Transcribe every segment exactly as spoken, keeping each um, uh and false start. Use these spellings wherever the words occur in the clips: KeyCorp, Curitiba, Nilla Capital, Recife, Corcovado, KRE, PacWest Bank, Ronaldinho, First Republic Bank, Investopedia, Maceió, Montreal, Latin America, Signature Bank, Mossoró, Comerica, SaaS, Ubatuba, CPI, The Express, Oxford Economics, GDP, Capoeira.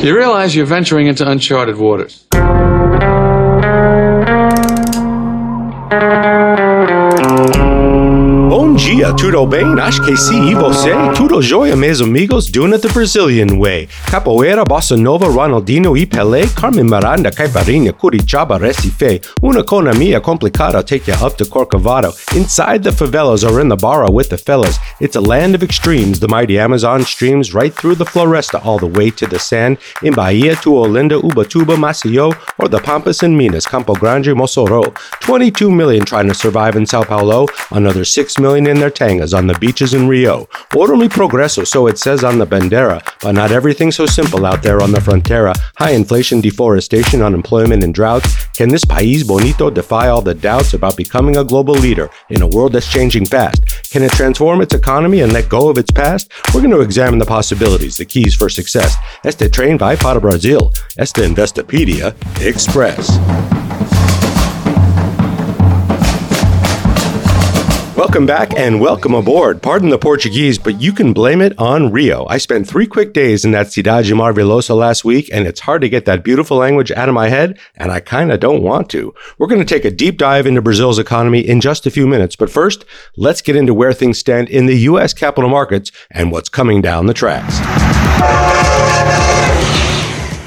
You realize you're venturing into uncharted waters. Bom dia, tudo bem? Acho que sim, e você? Tudo jóia, meus amigos, doing it the Brazilian way. Capoeira, Bossa Nova, Ronaldinho e Pelé, Carmen Miranda, Caipirinha, Curitiba, Recife. Una economia complicada, take you up to Corcovado. Inside the favelas or in the barra with the fellas. It's a land of extremes. The mighty Amazon streams right through the Floresta all the way to the sand. In Bahia to Olinda, Ubatuba, Maceió, or the Pampas in Minas, Campo Grande, Mossoró. twenty-two million trying to survive in Sao Paulo. Another six million in their tangas on the beaches in Rio. Order me progresso, so it says on the bandera, but not everything's so simple out there on the frontera. High inflation, deforestation, unemployment, and droughts. Can this país bonito defy all the doubts about becoming a global leader in a world that's changing fast? Can it transform its economy and let go of its past? We're going to examine the possibilities, the keys for success. Este tren vai para Brasil. Este Investopedia Express. Welcome back and welcome aboard. Pardon the Portuguese, but you can blame it on Rio. I spent three quick days in that Cidade Maravilhosa last week, and it's hard to get that beautiful language out of my head, and I kind of don't want to. We're going to take a deep dive into Brazil's economy in just a few minutes, but first, let's get into where things stand in the U S capital markets and what's coming down the tracks.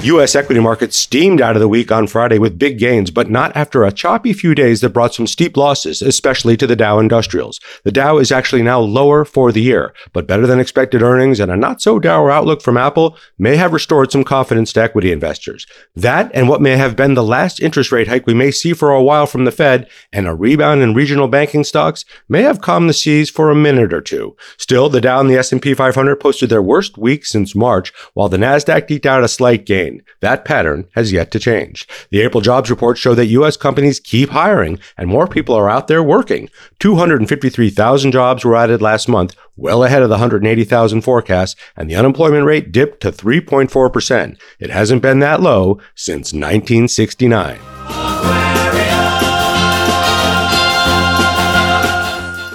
U S equity markets steamed out of the week on Friday with big gains, but not after a choppy few days that brought some steep losses, especially to the Dow Industrials. The Dow is actually now lower for the year, but better than expected earnings and a not-so-dour outlook from Apple may have restored some confidence to equity investors. That and what may have been the last interest rate hike we may see for a while from the Fed and a rebound in regional banking stocks may have calmed the seas for a minute or two. Still, the Dow and the S and P five hundred posted their worst week since March, while the Nasdaq eked out a slight gain. That pattern has yet to change. The April jobs report show that U S companies keep hiring and more people are out there working. two hundred fifty-three thousand jobs were added last month, well ahead of the one hundred eighty thousand forecast, and the unemployment rate dipped to three point four percent. It hasn't been that low since nineteen sixty-nine.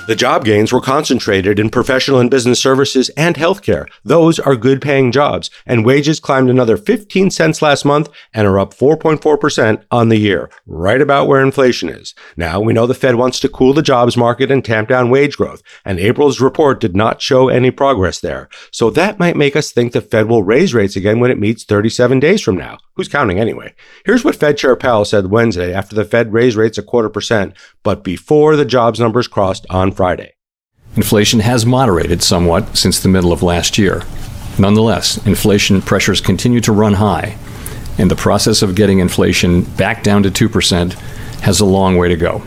The job gains were concentrated in professional and business services and healthcare. Those are good-paying jobs, and wages climbed another fifteen cents last month and are up four point four percent on the year, right about where inflation is. Now, we know the Fed wants to cool the jobs market and tamp down wage growth, and April's report did not show any progress there. So that might make us think the Fed will raise rates again when it meets thirty-seven days from now. Who's counting anyway? Here's what Fed Chair Powell said Wednesday after the Fed raised rates a quarter percent, but before the jobs numbers crossed on Friday. Inflation has moderated somewhat since the middle of last year. Nonetheless, inflation pressures continue to run high, and the process of getting inflation back down to two percent has a long way to go.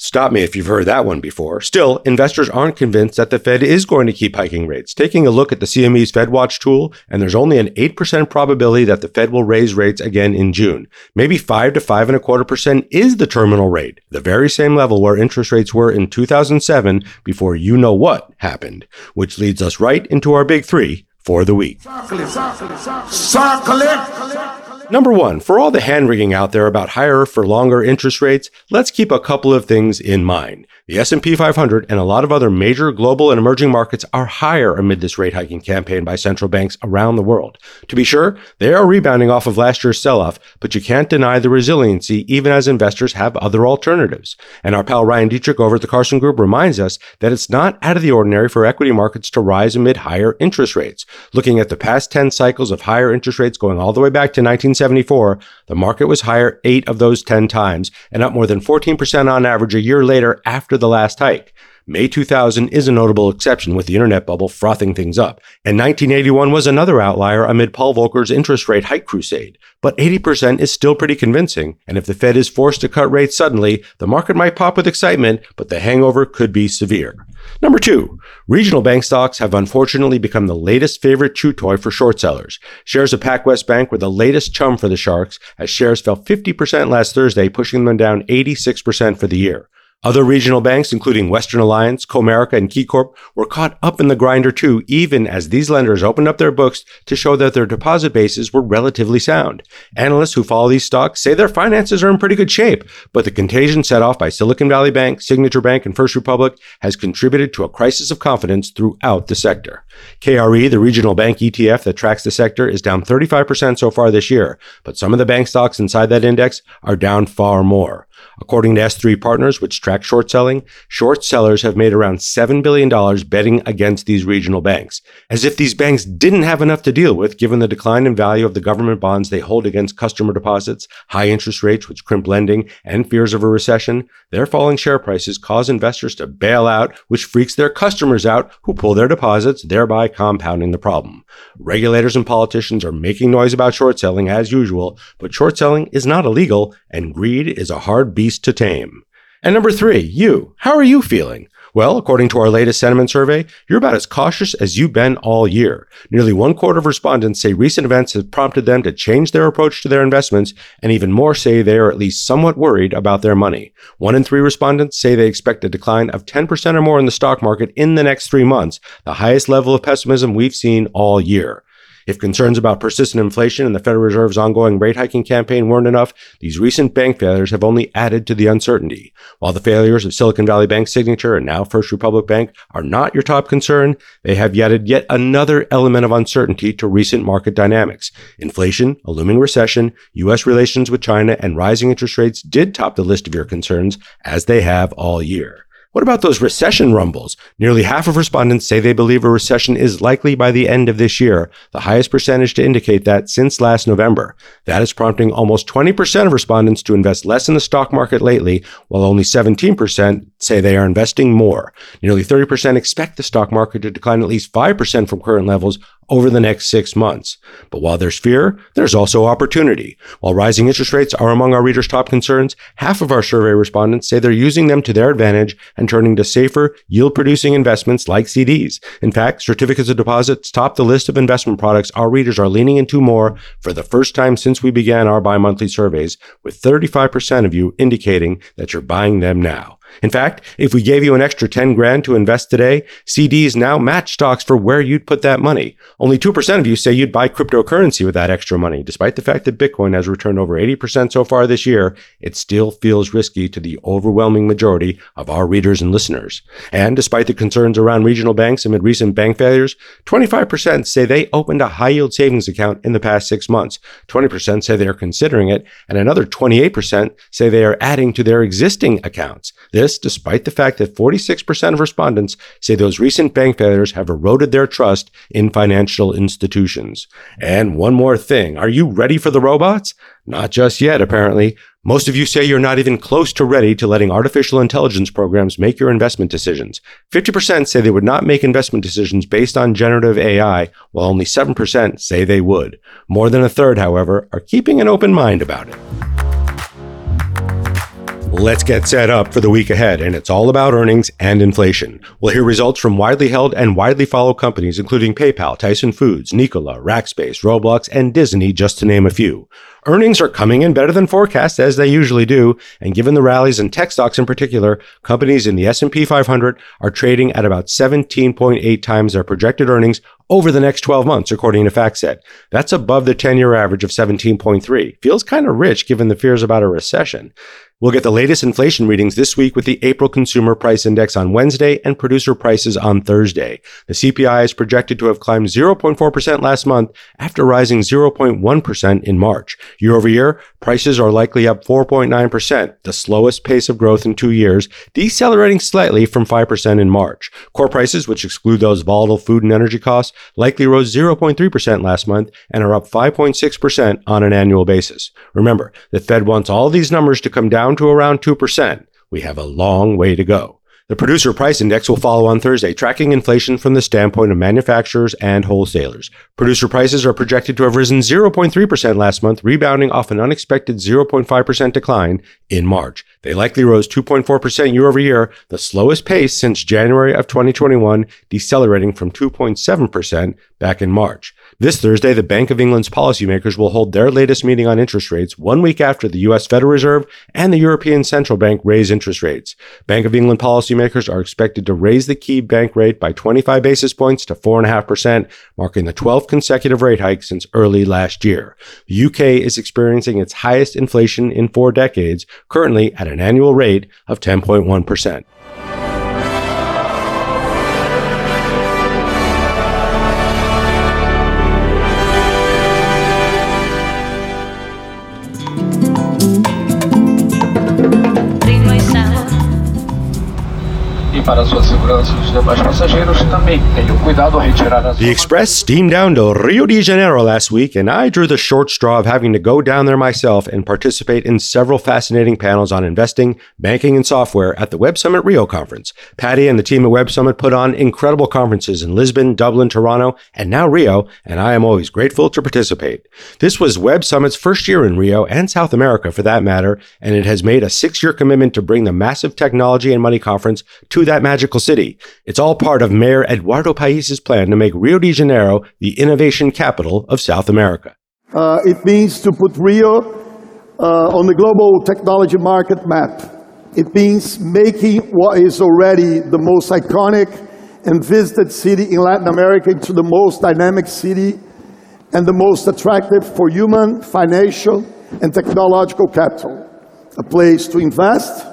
Stop me if you've heard that one before. Still, investors aren't convinced that the Fed is going to keep hiking rates. Taking a look at the C M E's FedWatch tool, and there's only an eight percent probability that the Fed will raise rates again in June. Maybe five to five and a quarter percent is the terminal rate, the very same level where interest rates were in two thousand seven before you know what happened, which leads us right into our big three for the week. Circle it, circle it, circle it. Circle it. Number one, for all the hand-wringing out there about higher for longer interest rates, let's keep a couple of things in mind. The S and P five hundred and a lot of other major global and emerging markets are higher amid this rate hiking campaign by central banks around the world. To be sure, they are rebounding off of last year's sell-off, but you can't deny the resiliency even as investors have other alternatives. And our pal Ryan Dietrich over at the Carson Group reminds us that it's not out of the ordinary for equity markets to rise amid higher interest rates. Looking at the past ten cycles of higher interest rates going all the way back to nineteen seventy-four, the market was higher eight of those ten times and up more than fourteen percent on average a year later after the last hike. May two thousand is a notable exception with the internet bubble frothing things up. And nineteen eighty-one was another outlier amid Paul Volcker's interest rate hike crusade. But eighty percent is still pretty convincing. And if the Fed is forced to cut rates suddenly, the market might pop with excitement, but the hangover could be severe. Number two, regional bank stocks have unfortunately become the latest favorite chew toy for short sellers. Shares of PacWest Bank were the latest chum for the Sharks as shares fell fifty percent last Thursday, pushing them down eighty-six percent for the year. Other regional banks, including Western Alliance, Comerica, and KeyCorp, were caught up in the grinder too, even as these lenders opened up their books to show that their deposit bases were relatively sound. Analysts who follow these stocks say their finances are in pretty good shape, but the contagion set off by Silicon Valley Bank, Signature Bank, and First Republic has contributed to a crisis of confidence throughout the sector. K R E, the regional bank E T F that tracks the sector, is down thirty-five percent so far this year, but some of the bank stocks inside that index are down far more. According to S three Partners, which tracks short selling, short sellers have made around seven billion dollars betting against these regional banks, as if these banks didn't have enough to deal with given the decline in value of the government bonds they hold against customer deposits, high interest rates which crimp lending, and fears of a recession. Their falling share prices cause investors to bail out, which freaks their customers out who pull their deposits, thereby compounding the problem. Regulators and politicians are making noise about short selling as usual, but short selling is not illegal, and greed is a hard beast to tame. And number three, you. How are you feeling? Well, according to our latest sentiment survey, you're about as cautious as you've been all year. Nearly one quarter of respondents say recent events have prompted them to change their approach to their investments, and even more say they are at least somewhat worried about their money. One in three respondents say they expect a decline of ten percent or more in the stock market in the next three months, the highest level of pessimism we've seen all year. If concerns about persistent inflation and the Federal Reserve's ongoing rate hiking campaign weren't enough, these recent bank failures have only added to the uncertainty. While the failures of Silicon Valley Bank, Signature, and now First Republic Bank are not your top concern, they have added yet another element of uncertainty to recent market dynamics. Inflation, a looming recession, U S relations with China, and rising interest rates did top the list of your concerns, as they have all year. What about those recession rumbles? Nearly half of respondents say they believe a recession is likely by the end of this year, the highest percentage to indicate that since last November. That is prompting almost twenty percent of respondents to invest less in the stock market lately, while only seventeen percent say they are investing more. Nearly thirty percent expect the stock market to decline at least five percent from current levels over the next six months. But while there's fear, there's also opportunity. While rising interest rates are among our readers' top concerns, half of our survey respondents say they're using them to their advantage and turning to safer, yield-producing investments like C Ds. In fact, certificates of deposits top the list of investment products our readers are leaning into more for the first time since we began our bi-monthly surveys, with thirty-five percent of you indicating that you're buying them now. In fact, if we gave you an extra ten grand to invest today, C Ds now match stocks for where you'd put that money. Only two percent of you say you'd buy cryptocurrency with that extra money. Despite the fact that Bitcoin has returned over eighty percent so far this year, it still feels risky to the overwhelming majority of our readers and listeners. And despite the concerns around regional banks amid recent bank failures, twenty-five percent say they opened a high-yield savings account in the past six months. twenty percent say they are considering it, and another twenty-eight percent say they are adding to their existing accounts. This, despite the fact that forty-six percent of respondents say those recent bank failures have eroded their trust in financial institutions. And one more thing, are you ready for the robots? Not just yet, apparently. Most of you say you're not even close to ready to letting artificial intelligence programs make your investment decisions. fifty percent say they would not make investment decisions based on generative A I, while only seven percent say they would. More than a third, however, are keeping an open mind about it. Let's get set up for the week ahead, and it's all about earnings and inflation. We'll hear results from widely held and widely followed companies, including PayPal, Tyson Foods, Nikola, Rackspace, Roblox, and Disney, just to name a few. Earnings are coming in better than forecast, as they usually do, and given the rallies in tech stocks in particular, companies in the S and P five hundred are trading at about seventeen point eight times their projected earnings over the next twelve months, according to FactSet. That's above the ten-year average of seventeen point three. Feels kind of rich given the fears about a recession. We'll get the latest inflation readings this week with the April Consumer Price Index on Wednesday and producer prices on Thursday. The C P I is projected to have climbed zero point four percent last month after rising zero point one percent in March. Year over year, prices are likely up four point nine percent, the slowest pace of growth in two years, decelerating slightly from five percent in March. Core prices, which exclude those volatile food and energy costs, likely rose zero point three percent last month and are up five point six percent on an annual basis. Remember, the Fed wants all these numbers to come down to around two percent. We have a long way to go. The producer price index will follow on Thursday, tracking inflation from the standpoint of manufacturers and wholesalers. Producer prices are projected to have risen zero point three percent last month, rebounding off an unexpected zero point five percent decline in March. They likely rose two point four percent year over year, the slowest pace since January of twenty twenty-one, decelerating from two point seven percent back in March. This Thursday, the Bank of England's policymakers will hold their latest meeting on interest rates one week after the U S Federal Reserve and the European Central Bank raise interest rates. Bank of England policymakers are expected to raise the key bank rate by twenty-five basis points to four point five percent, marking the twelfth consecutive rate hike since early last year. The U K is experiencing its highest inflation in four decades, currently at an annual rate of ten point one percent. The Express steamed down to Rio de Janeiro last week, and I drew the short straw of having to go down there myself and participate in several fascinating panels on investing, banking, and software at the Web Summit Rio conference. Patty and the team at Web Summit put on incredible conferences in Lisbon, Dublin, Toronto, and now Rio, and I am always grateful to participate. This was Web Summit's first year in Rio and South America for that matter, and it has made a six-year commitment to bring the massive technology and money conference to that magical city. It's all part of Mayor Eduardo Paes' plan to make Rio de Janeiro the innovation capital of South America. Uh, it means to put Rio uh, on the global technology market map. It means making what is already the most iconic and visited city in Latin America into the most dynamic city and the most attractive for human, financial, and technological capital. A place to invest,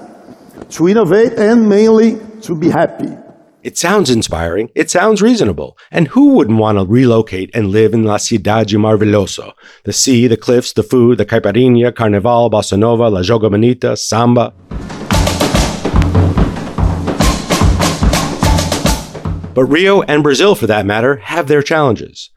to innovate, and mainly to be happy. It sounds inspiring, it sounds reasonable, and who wouldn't want to relocate and live in La Cidade Maravilhosa? The sea, the cliffs, the food, the caipirinha, carnaval, bossa nova, la joga bonita, samba. But Rio and Brazil, for that matter, have their challenges.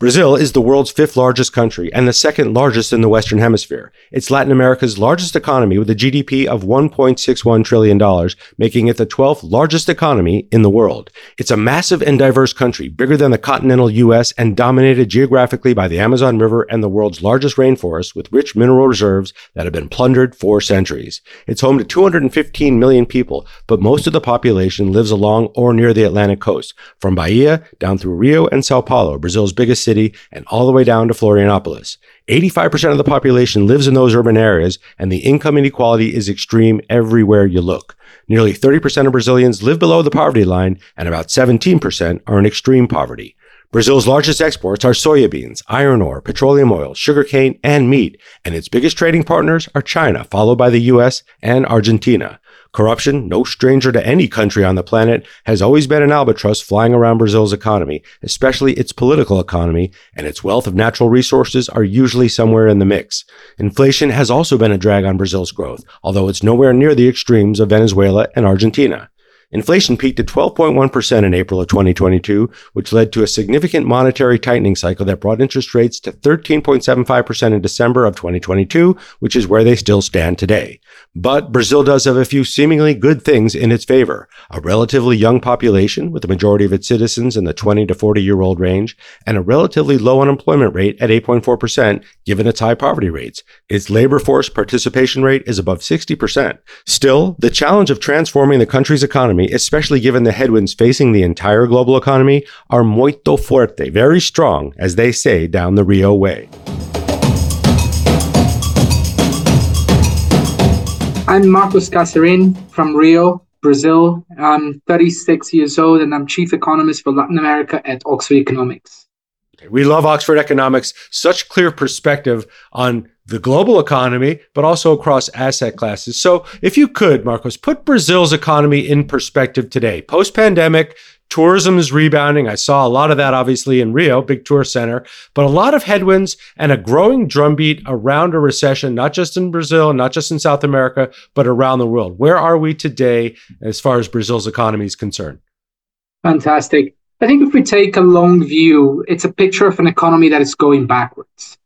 Brazil is the world's fifth largest country and the second largest in the Western Hemisphere. It's Latin America's largest economy with a G D P of one point six one trillion dollars, making it the twelfth largest economy in the world. It's a massive and diverse country, bigger than the continental U S and dominated geographically by the Amazon River and the world's largest rainforest with rich mineral reserves that have been plundered for centuries. It's home to two hundred fifteen million people, but most of the population lives along or near the Atlantic coast, from Bahia down through Rio and Sao Paulo, Brazil's biggest city, and all the way down to Florianopolis. eighty-five percent of the population lives in those urban areas, and the income inequality is extreme everywhere you look. Nearly thirty percent of Brazilians live below the poverty line, and about seventeen percent are in extreme poverty. Brazil's largest exports are soybeans, iron ore, petroleum oil, sugarcane, and meat, and its biggest trading partners are China, followed by the U S and Argentina. Corruption, no stranger to any country on the planet, has always been an albatross flying around Brazil's economy, especially its political economy, and its wealth of natural resources are usually somewhere in the mix. Inflation has also been a drag on Brazil's growth, although it's nowhere near the extremes of Venezuela and Argentina. Inflation peaked at twelve point one percent in April of twenty twenty-two, which led to a significant monetary tightening cycle that brought interest rates to thirteen point seven five percent in December of twenty twenty-two, which is where they still stand today. But Brazil does have a few seemingly good things in its favor: a relatively young population, with the majority of its citizens in the twenty to forty-year-old range, and a relatively low unemployment rate at eight point four percent, given its high poverty rates. Its labor force participation rate is above sixty percent. Still, the challenge of transforming the country's economy, especially given the headwinds facing the entire global economy, are muito forte, very strong, as they say down the Rio way. I'm Marcos Casarin from Rio, Brazil. I'm thirty-six years old and I'm Chief Economist for Latin America at Oxford Economics. We love Oxford Economics. Such clear perspective on the global economy, but also across asset classes. So if you could, Marcos, put Brazil's economy in perspective today. Post-pandemic, tourism is rebounding. I saw a lot of that, obviously, in Rio, big tourist center, but a lot of headwinds and a growing drumbeat around a recession, not just in Brazil, not just in South America, but around the world. Where are we today as far as Brazil's economy is concerned? Fantastic. I think if we take a long view, it's a picture of an economy that is going backwards.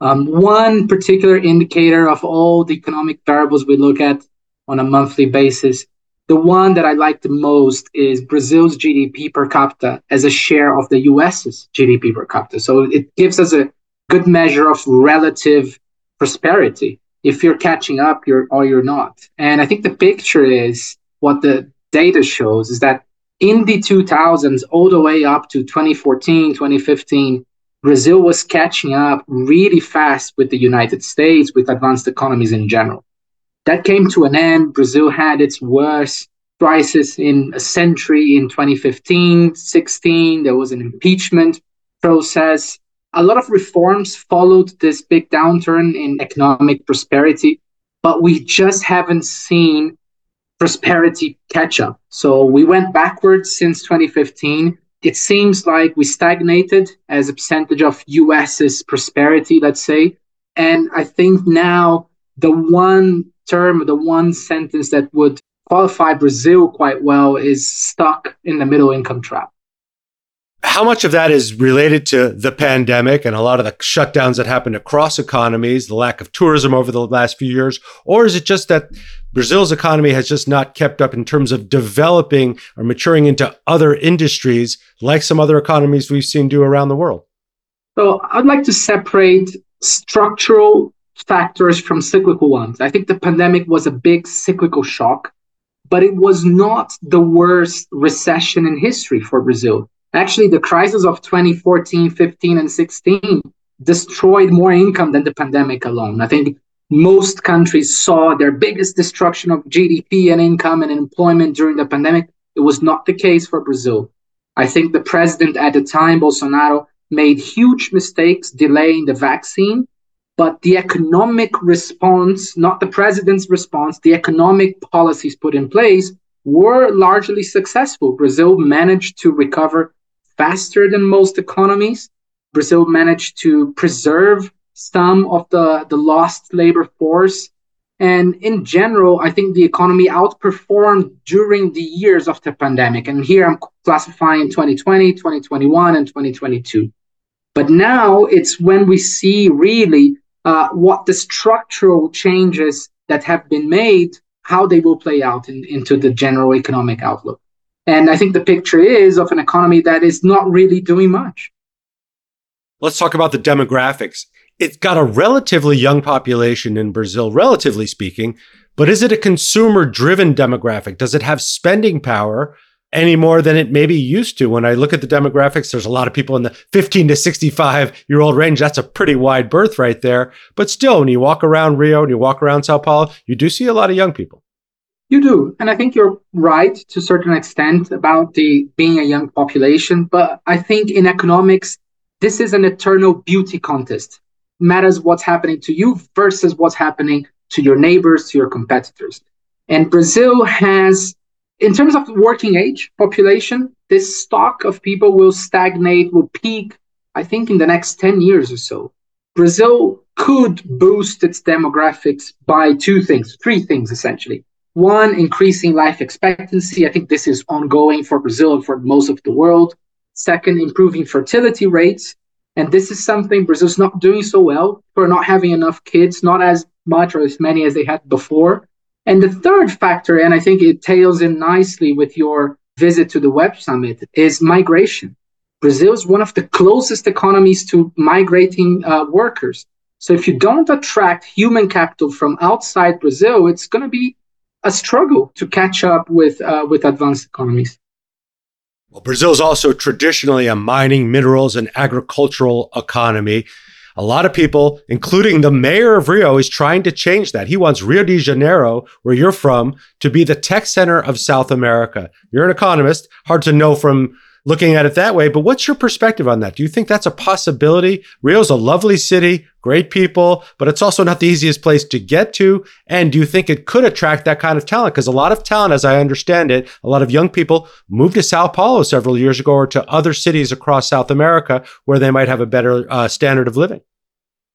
Um, one particular indicator of all the economic variables we look at on a monthly basis, the one that I like the most is Brazil's G D P per capita as a share of the U S's G D P per capita. So it gives us a good measure of relative prosperity, if you're catching up you're, or you're not. And I think the picture is, what the data shows is that in the two thousands, all the way up to twenty fourteen, twenty fifteen, Brazil was catching up really fast with the United States, with advanced economies in general. That came to an end. Brazil had its worst crisis in a century in twenty fifteen, sixteen. There was an impeachment process. A lot of reforms followed this big downturn in economic prosperity, but we just haven't seen prosperity catch up. So we went backwards since twenty fifteen. It seems like we stagnated as a percentage of US's prosperity, let's say. And I think now the one term, the one sentence that would qualify Brazil quite well is stuck in the middle income trap. How much of that is related to the pandemic and a lot of the shutdowns that happened across economies, the lack of tourism over the last few years? Or is it just that Brazil's economy has just not kept up in terms of developing or maturing into other industries like some other economies we've seen do around the world? So I'd like to separate structural factors from cyclical ones. I think the pandemic was a big cyclical shock, but it was not the worst recession in history for Brazil. Actually, the crisis of twenty fourteen, fifteen, and sixteen destroyed more income than the pandemic alone. I think most countries saw their biggest destruction of G D P and income and employment during the pandemic. It was not the case for Brazil. I think the president at the time, Bolsonaro, made huge mistakes delaying the vaccine, but the economic response, not the president's response, the economic policies put in place were largely successful. Brazil managed to recover faster than most economies. Brazil managed to preserve some of the, the lost labor force. And in general, I think the economy outperformed during the years of the pandemic. And here I'm classifying twenty twenty, twenty twenty-one, and twenty twenty-two. But now it's when we see really uh, what the structural changes that have been made, how they will play out in, into the general economic outlook. And I think the picture is of an economy that is not really doing much. Let's talk about the demographics. It's got a relatively young population in Brazil, relatively speaking, but is it a consumer-driven demographic? Does it have spending power any more than it maybe used to? When I look at the demographics, there's a lot of people in the fifteen to sixty-five-year-old range. That's a pretty wide berth right there. But still, when you walk around Rio and you walk around Sao Paulo, you do see a lot of young people. You do. And I think you're right to a certain extent about the being a young population. But I think in economics, this is an eternal beauty contest. It matters what's happening to you versus what's happening to your neighbors, to your competitors. And Brazil has, in terms of working age population, this stock of people will stagnate, will peak, I think, in the next ten years or so. Brazil could boost its demographics by two things, three things, essentially. One, increasing life expectancy. I think this is ongoing for Brazil and for most of the world. Second, improving fertility rates. And this is something Brazil's not doing so well. We're not having enough kids, not as much or as many as they had before. And the third factor, and I think it tails in nicely with your visit to the Web Summit, is migration. Brazil is one of the closest economies to migrating uh, workers. So if you don't attract human capital from outside Brazil, it's going to be a struggle to catch up with uh, with advanced economies. Well, Brazil is also traditionally a mining, minerals, and agricultural economy. A lot of people, including the mayor of Rio, is trying to change that. He wants Rio de Janeiro, where you're from, to be the tech center of South America. You're an economist. Hard to know from looking at it that way, but what's your perspective on that? Do you think that's a possibility? Rio's a lovely city, great people, but it's also not the easiest place to get to. And do you think it could attract that kind of talent? Because a lot of talent, as I understand it, a lot of young people moved to Sao Paulo several years ago or to other cities across South America where they might have a better uh, standard of living.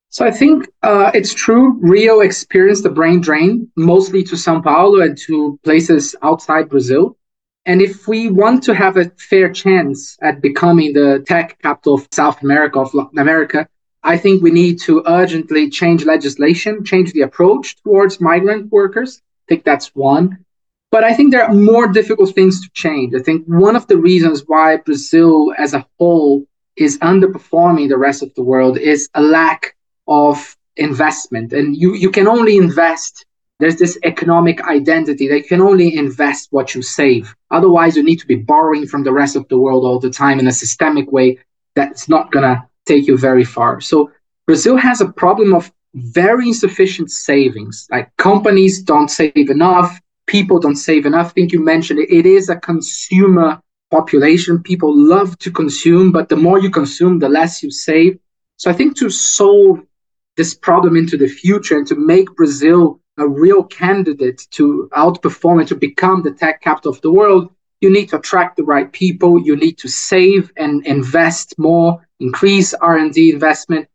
So I think uh, it's true. Rio experienced the brain drain, mostly to Sao Paulo and to places outside Brazil. And if we want to have a fair chance at becoming the tech capital of South America, of Latin America, I think we need to urgently change legislation, change the approach towards migrant workers. I think that's one. But I think there are more difficult things to change. I think one of the reasons why Brazil as a whole is underperforming the rest of the world is a lack of investment. And you, you can only invest, there's this economic identity that you can only invest what you save. Otherwise, you need to be borrowing from the rest of the world all the time in a systemic way that's not going to take you very far. So Brazil has a problem of very insufficient savings. Like companies don't save enough, people don't save enough. I think you mentioned it, it is a consumer population. People love to consume, but the more you consume, the less you save. So I think to solve this problem into the future and to make Brazil a real candidate to outperform and to become the tech capital of the world, you need to attract the right people. You need to save and invest more, increase R and D investment,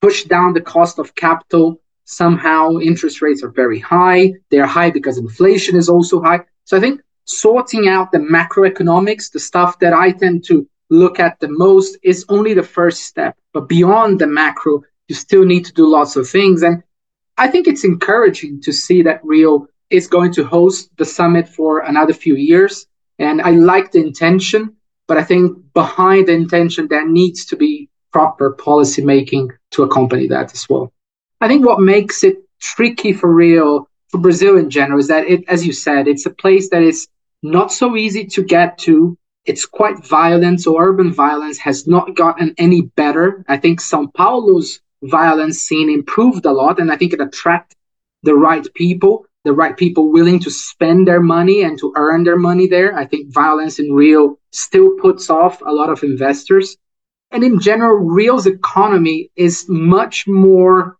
push down the cost of capital. Somehow interest rates are very high. They're high because inflation is also high. So I think sorting out the macroeconomics, the stuff that I tend to look at the most, is only the first step. But beyond the macro, you still need to do lots of things. And I think it's encouraging to see that Rio is going to host the summit for another few years. And I like the intention, but I think behind the intention, there needs to be proper policy making to accompany that as well. I think what makes it tricky for Rio, for Brazil in general, is that, it, as you said, it's a place that is not so easy to get to. It's quite violent, so urban violence has not gotten any better. I think São Paulo's violence scene improved a lot, and I think it attracted the right people, the right people willing to spend their money and to earn their money there. I think violence in Rio still puts off a lot of investors. And in general, Rio's economy is much more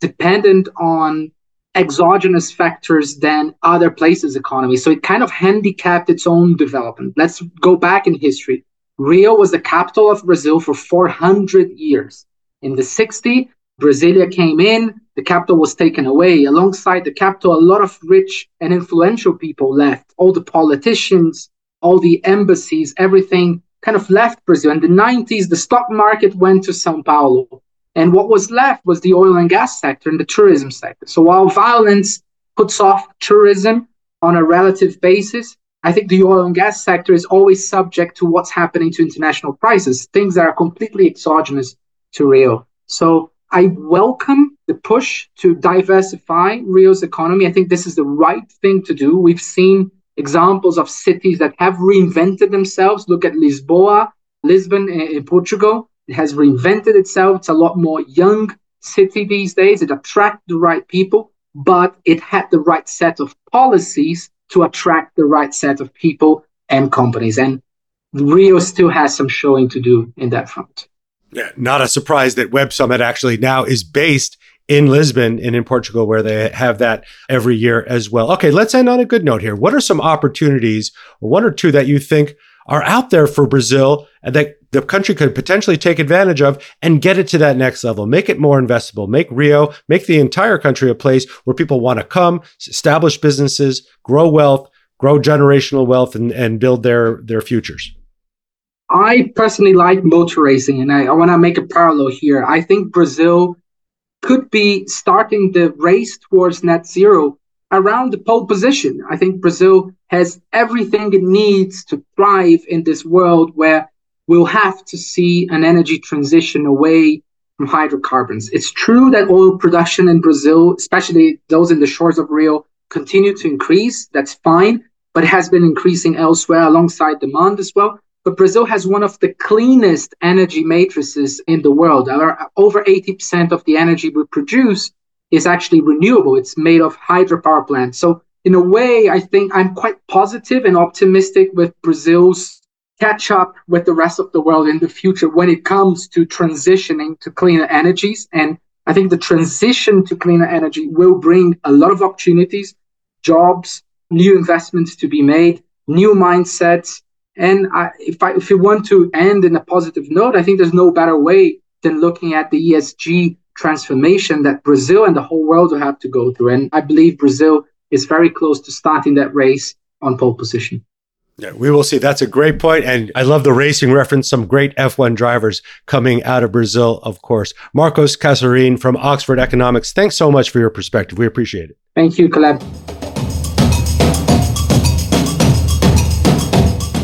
dependent on exogenous factors than other places' economies. So it kind of handicapped its own development. Let's go back in history. Rio was the capital of Brazil for four hundred years. In the sixties, Brasilia came in, the capital was taken away. Alongside the capital, a lot of rich and influential people left. All the politicians, all the embassies, everything kind of left Brazil. In the nineties, the stock market went to São Paulo. And what was left was the oil and gas sector and the tourism sector. So while violence puts off tourism on a relative basis, I think the oil and gas sector is always subject to what's happening to international prices, things that are completely exogenous to Rio. So I welcome the push to diversify Rio's economy. I think this is the right thing to do. We've seen examples of cities that have reinvented themselves. Look at Lisboa, Lisbon in Portugal. It has reinvented itself. It's a lot more young city these days. It attracted the right people, but it had the right set of policies to attract the right set of people and companies. And Rio still has some showing to do in that front. Yeah, not a surprise that Web Summit actually now is based in Lisbon and in Portugal, where they have that every year as well. Okay, let's end on a good note here. What are some opportunities, or one or two that you think are out there for Brazil and that the country could potentially take advantage of and get it to that next level, make it more investable, make Rio, make the entire country a place where people want to come, establish businesses, grow wealth, grow generational wealth, and, and build their, their futures? I personally like motor racing, and I, I want to make a parallel here. I think Brazil could be starting the race towards net zero around the pole position. I think Brazil has everything it needs to thrive in this world where we'll have to see an energy transition away from hydrocarbons. It's true that oil production in Brazil, especially those in the shores of Rio, continue to increase. That's fine, but it has been increasing elsewhere alongside demand as well. But Brazil has one of the cleanest energy matrices in the world. Over eighty percent of the energy we produce is actually renewable. It's made of hydropower plants. So in a way, I think I'm quite positive and optimistic with Brazil's catch up with the rest of the world in the future when it comes to transitioning to cleaner energies. And I think the transition to cleaner energy will bring a lot of opportunities, jobs, new investments to be made, new mindsets. And I, if I, if you want to end in a positive note, I think there's no better way than looking at the E S G transformation that Brazil and the whole world will have to go through. And I believe Brazil is very close to starting that race on pole position. Yeah, we will see. That's a great point. And I love the racing reference. Some great F one drivers coming out of Brazil, of course. Marcos Casarin from Oxford Economics, thanks so much for your perspective. We appreciate it. Thank you, Caleb.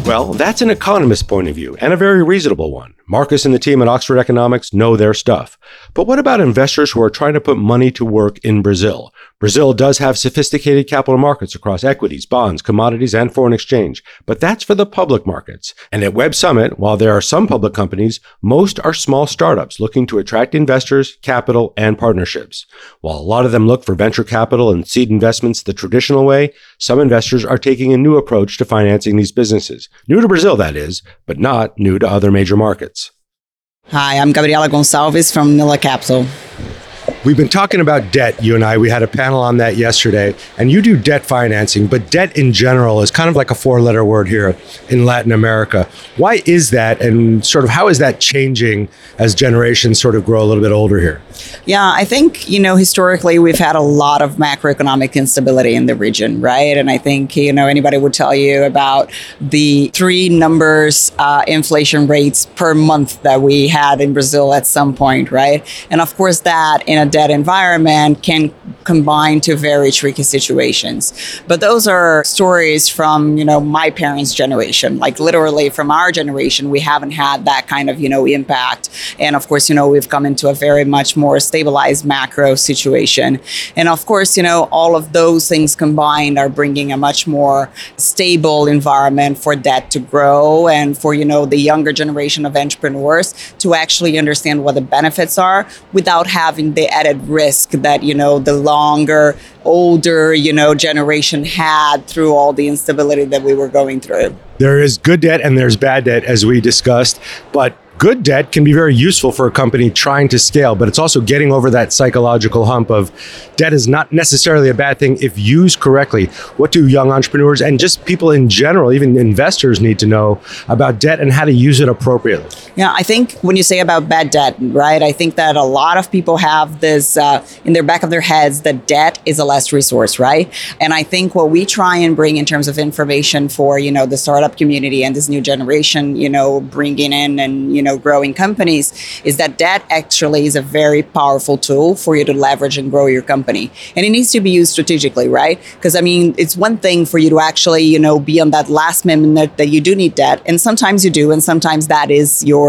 Well, that's an economist's point of view, and a very reasonable one. Marcos and the team at Oxford Economics know their stuff. But what about investors who are trying to put money to work in Brazil? Brazil does have sophisticated capital markets across equities, bonds, commodities, and foreign exchange, but that's for the public markets. And at Web Summit, while there are some public companies, most are small startups looking to attract investors, capital, and partnerships. While a lot of them look for venture capital and seed investments the traditional way, some investors are taking a new approach to financing these businesses. New to Brazil, that is, but not new to other major markets. Hi, I'm Gabriela Gonçalves from Nilla Capital. We've been talking about debt, you and I. We had a panel on that yesterday, and you do debt financing, but debt in general is kind of like a four-letter word here in Latin America. Why is that, and sort of how is that changing as generations sort of grow a little bit older here? Yeah, I think, you know, historically, we've had a lot of macroeconomic instability in the region, right? And I think, you know, anybody would tell you about the three numbers uh, inflation rates per month that we had in Brazil at some point, right? And of course, that in a debt environment can combine to very tricky situations. But those are stories from, you know, my parents' generation. Like literally from our generation, we haven't had that kind of, you know, impact. And of course, you know, we've come into a very much more stabilized macro situation. And of course, you know, all of those things combined are bringing a much more stable environment for debt to grow and for, you know, the younger generation of entrepreneurs to actually understand what the benefits are without having the added risk that, you know, the longer, older, you know, generation had through all the instability that we were going through. There is good debt and there's bad debt, as we discussed, but good debt can be very useful for a company trying to scale, but it's also getting over that psychological hump of debt is not necessarily a bad thing if used correctly. What do young entrepreneurs and just people in general, even investors, need to know about debt and how to use it appropriately? Yeah, I think when you say about bad debt, right, I think that a lot of people have this uh, in their back of their heads that debt is a last resource, right? And I think what we try and bring in terms of information for, you know, the startup community and this new generation, you know, bringing in and, you know, growing companies is that debt actually is a very powerful tool for you to leverage and grow your company. And it needs to be used strategically, right? Because I mean, it's one thing for you to actually, you know, be on that last minute that you do need debt. And sometimes you do, and sometimes that is your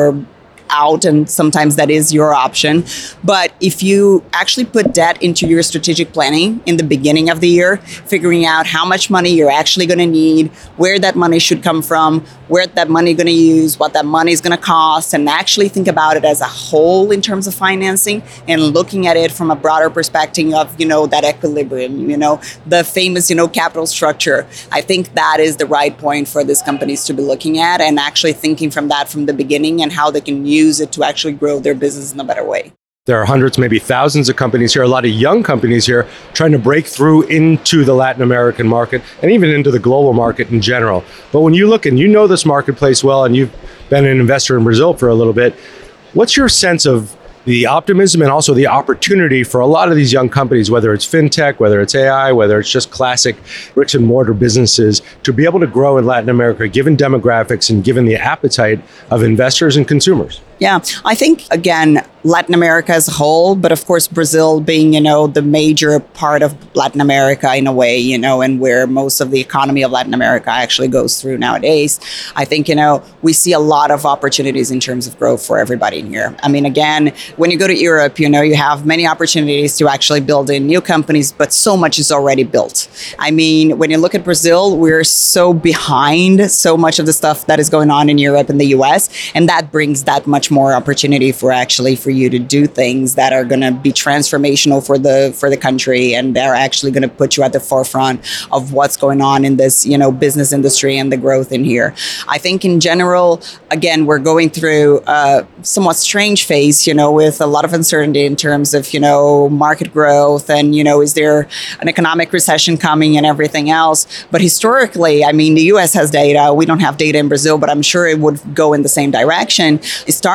out and sometimes that is your option. But if you actually put debt into your strategic planning in the beginning of the year, figuring out how much money you're actually going to need, where that money should come from, where that money going to use, what that money is going to cost, and actually think about it as a whole in terms of financing and looking at it from a broader perspective of, you know, that equilibrium, you know, the famous, you know, capital structure. I think that is the right point for these companies to be looking at and actually thinking from that from the beginning and how they can use use it to actually grow their business in a better way. There are hundreds, maybe thousands of companies here, a lot of young companies here trying to break through into the Latin American market and even into the global market in general. But when you look and you know this marketplace well and you've been an investor in Brazil for a little bit, what's your sense of the optimism and also the opportunity for a lot of these young companies, whether it's fintech, whether it's A I, whether it's just classic bricks and mortar businesses, to be able to grow in Latin America, given demographics and given the appetite of investors and consumers? Yeah, I think, again, Latin America as a whole, but of course, Brazil being, you know, the major part of Latin America in a way, you know, and where most of the economy of Latin America actually goes through nowadays. I think, you know, we see a lot of opportunities in terms of growth for everybody in here. I mean, again, when you go to Europe, you know, you have many opportunities to actually build in new companies, but so much is already built. I mean, when you look at Brazil, we're so behind so much of the stuff that is going on in Europe and the U S, and that brings that much more opportunity for actually for you to do things that are going to be transformational for the for the country, and they're actually going to put you at the forefront of what's going on in this, you know, business industry and the growth in here. I think in general, again, we're going through a somewhat strange phase, you know, with a lot of uncertainty in terms of, you know, market growth and, you know, is there an economic recession coming and everything else. But historically, I mean, the U S has data. We don't have data in Brazil, but I'm sure it would go in the same direction.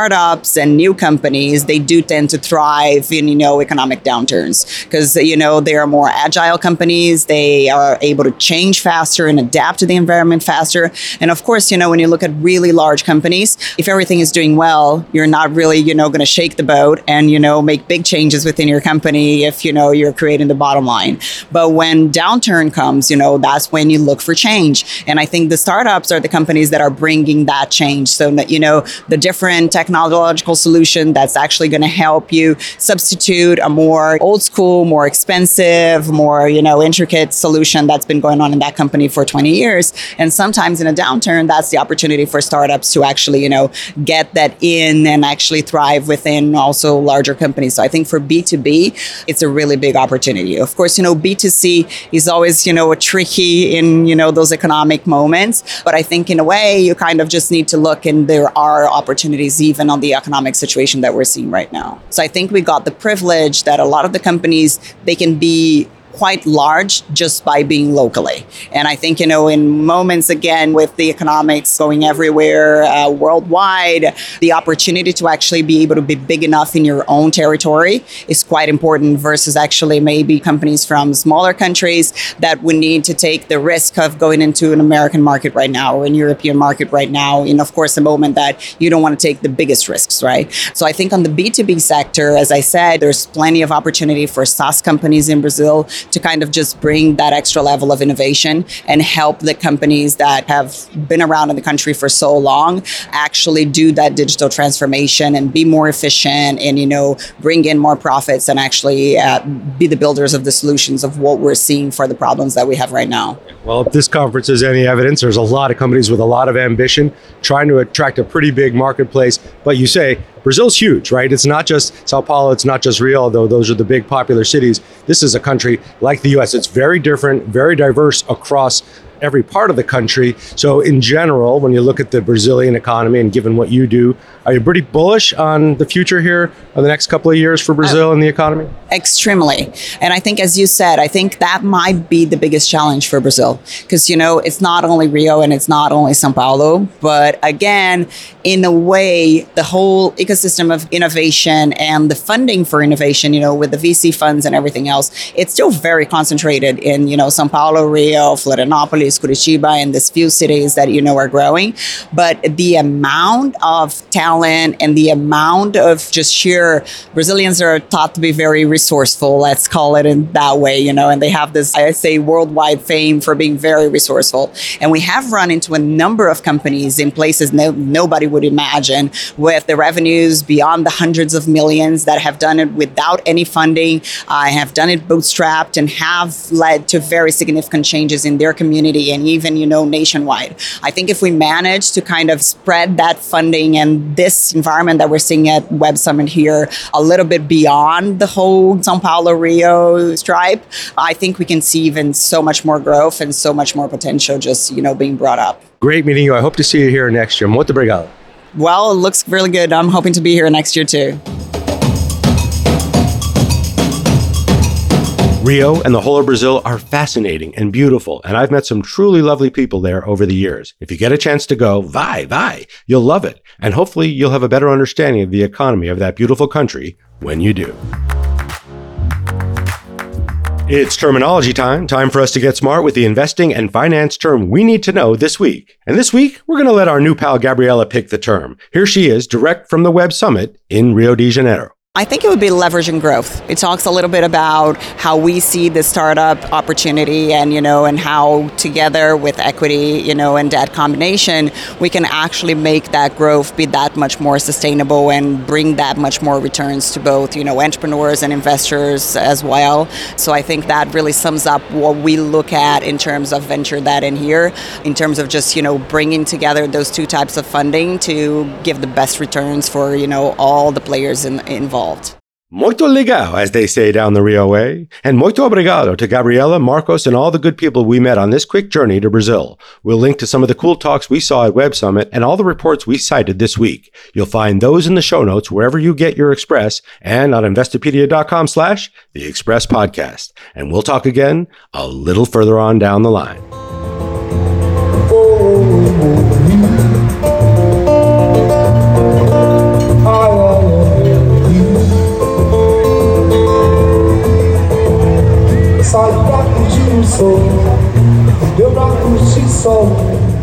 Startups and new companies, they do tend to thrive in, you know, economic downturns because, you know, they are more agile companies. They are able to change faster and adapt to the environment faster. And of course, you know, when you look at really large companies, if everything is doing well, you're not really, you know, going to shake the boat and, you know, make big changes within your company if, you know, you're creating the bottom line. But when downturn comes, you know, that's when you look for change. And I think the startups are the companies that are bringing that change. So, you know, the different technologies technological solution that's actually going to help you substitute a more old school, more expensive, more, you know, intricate solution that's been going on in that company for twenty years. And sometimes in a downturn, that's the opportunity for startups to actually, you know, get that in and actually thrive within also larger companies. So I think for B two B, it's a really big opportunity. Of course, you know, B two C is always, you know, a tricky in, you know, those economic moments. But I think in a way, you kind of just need to look, and there are opportunities even on the economic situation that we're seeing right now. So I think we got the privilege that a lot of the companies, they can be quite large just by being locally. And I think, you know, in moments, again, with the economics going everywhere uh, worldwide, the opportunity to actually be able to be big enough in your own territory is quite important versus actually maybe companies from smaller countries that would need to take the risk of going into an American market right now or an European market right now. And of course, a moment that you don't want to take the biggest risks, right? So I think on the B two B sector, as I said, there's plenty of opportunity for SaaS companies in Brazil to kind of just bring that extra level of innovation and help the companies that have been around in the country for so long actually do that digital transformation and be more efficient and, you know, bring in more profits and actually uh, be the builders of the solutions of what we're seeing for the problems that we have right now. Well, if this conference is any evidence, there's a lot of companies with a lot of ambition trying to attract a pretty big marketplace. But you say Brazil's huge, right? It's not just Sao Paulo, it's not just Rio, although those are the big popular cities. This is a country like the U S. It's very different, very diverse across every part of the country. So in general, when you look at the Brazilian economy and given what you do, are you pretty bullish on the future here on the next couple of years for Brazil and the economy? Extremely. And I think, as you said, I think that might be the biggest challenge for Brazil because, you know, it's not only Rio and it's not only Sao Paulo, but again, in a way, the whole ecosystem of innovation and the funding for innovation, you know, with the V C funds and everything else, it's still very concentrated in, you know, Sao Paulo, Rio, Florianópolis, Curitiba, and these few cities that, you know, are growing. But the amount of talent and the amount of just sheer, Brazilians are taught to be very resourceful, let's call it in that way, you know, and they have this, I say, worldwide fame for being very resourceful. And we have run into a number of companies in places no, nobody would imagine with the revenues beyond the hundreds of millions that have done it without any funding, uh, have done it bootstrapped and have led to very significant changes in their community and even, you know, nationwide. I think if we manage to kind of spread that funding and this environment that we're seeing at Web Summit here a little bit beyond the whole Sao Paulo, Rio stripe, I think we can see even so much more growth and so much more potential just, you know, being brought up. Great meeting you. I hope to see you here next year. Muito obrigado. Well, it looks really good. I'm hoping to be here next year too. Rio and the whole of Brazil are fascinating and beautiful, and I've met some truly lovely people there over the years. If you get a chance to go, vai, vai, you'll love it, and hopefully you'll have a better understanding of the economy of that beautiful country when you do. It's terminology time, time for us to get smart with the investing and finance term we need to know this week. And this week, we're going to let our new pal Gabriela pick the term. Here she is, direct from the Web Summit in Rio de Janeiro. I think it would be leverage and growth. It talks a little bit about how we see the startup opportunity and, you know, and how together with equity, you know, and debt combination, we can actually make that growth be that much more sustainable and bring that much more returns to both, you know, entrepreneurs and investors as well. So I think that really sums up what we look at in terms of venture debt in here, in terms of just, you know, bringing together those two types of funding to give the best returns for, you know, all the players in, involved. Muito legal, as they say down the Rio way. And muito obrigado to Gabriela, Marcos, and all the good people we met on this quick journey to Brazil. We'll link to some of the cool talks we saw at Web Summit and all the reports we cited this week. You'll find those in the show notes wherever you get your Express and on investopedia.com slash the Express Podcast. And we'll talk again a little further on down the line. Deu pra curtir só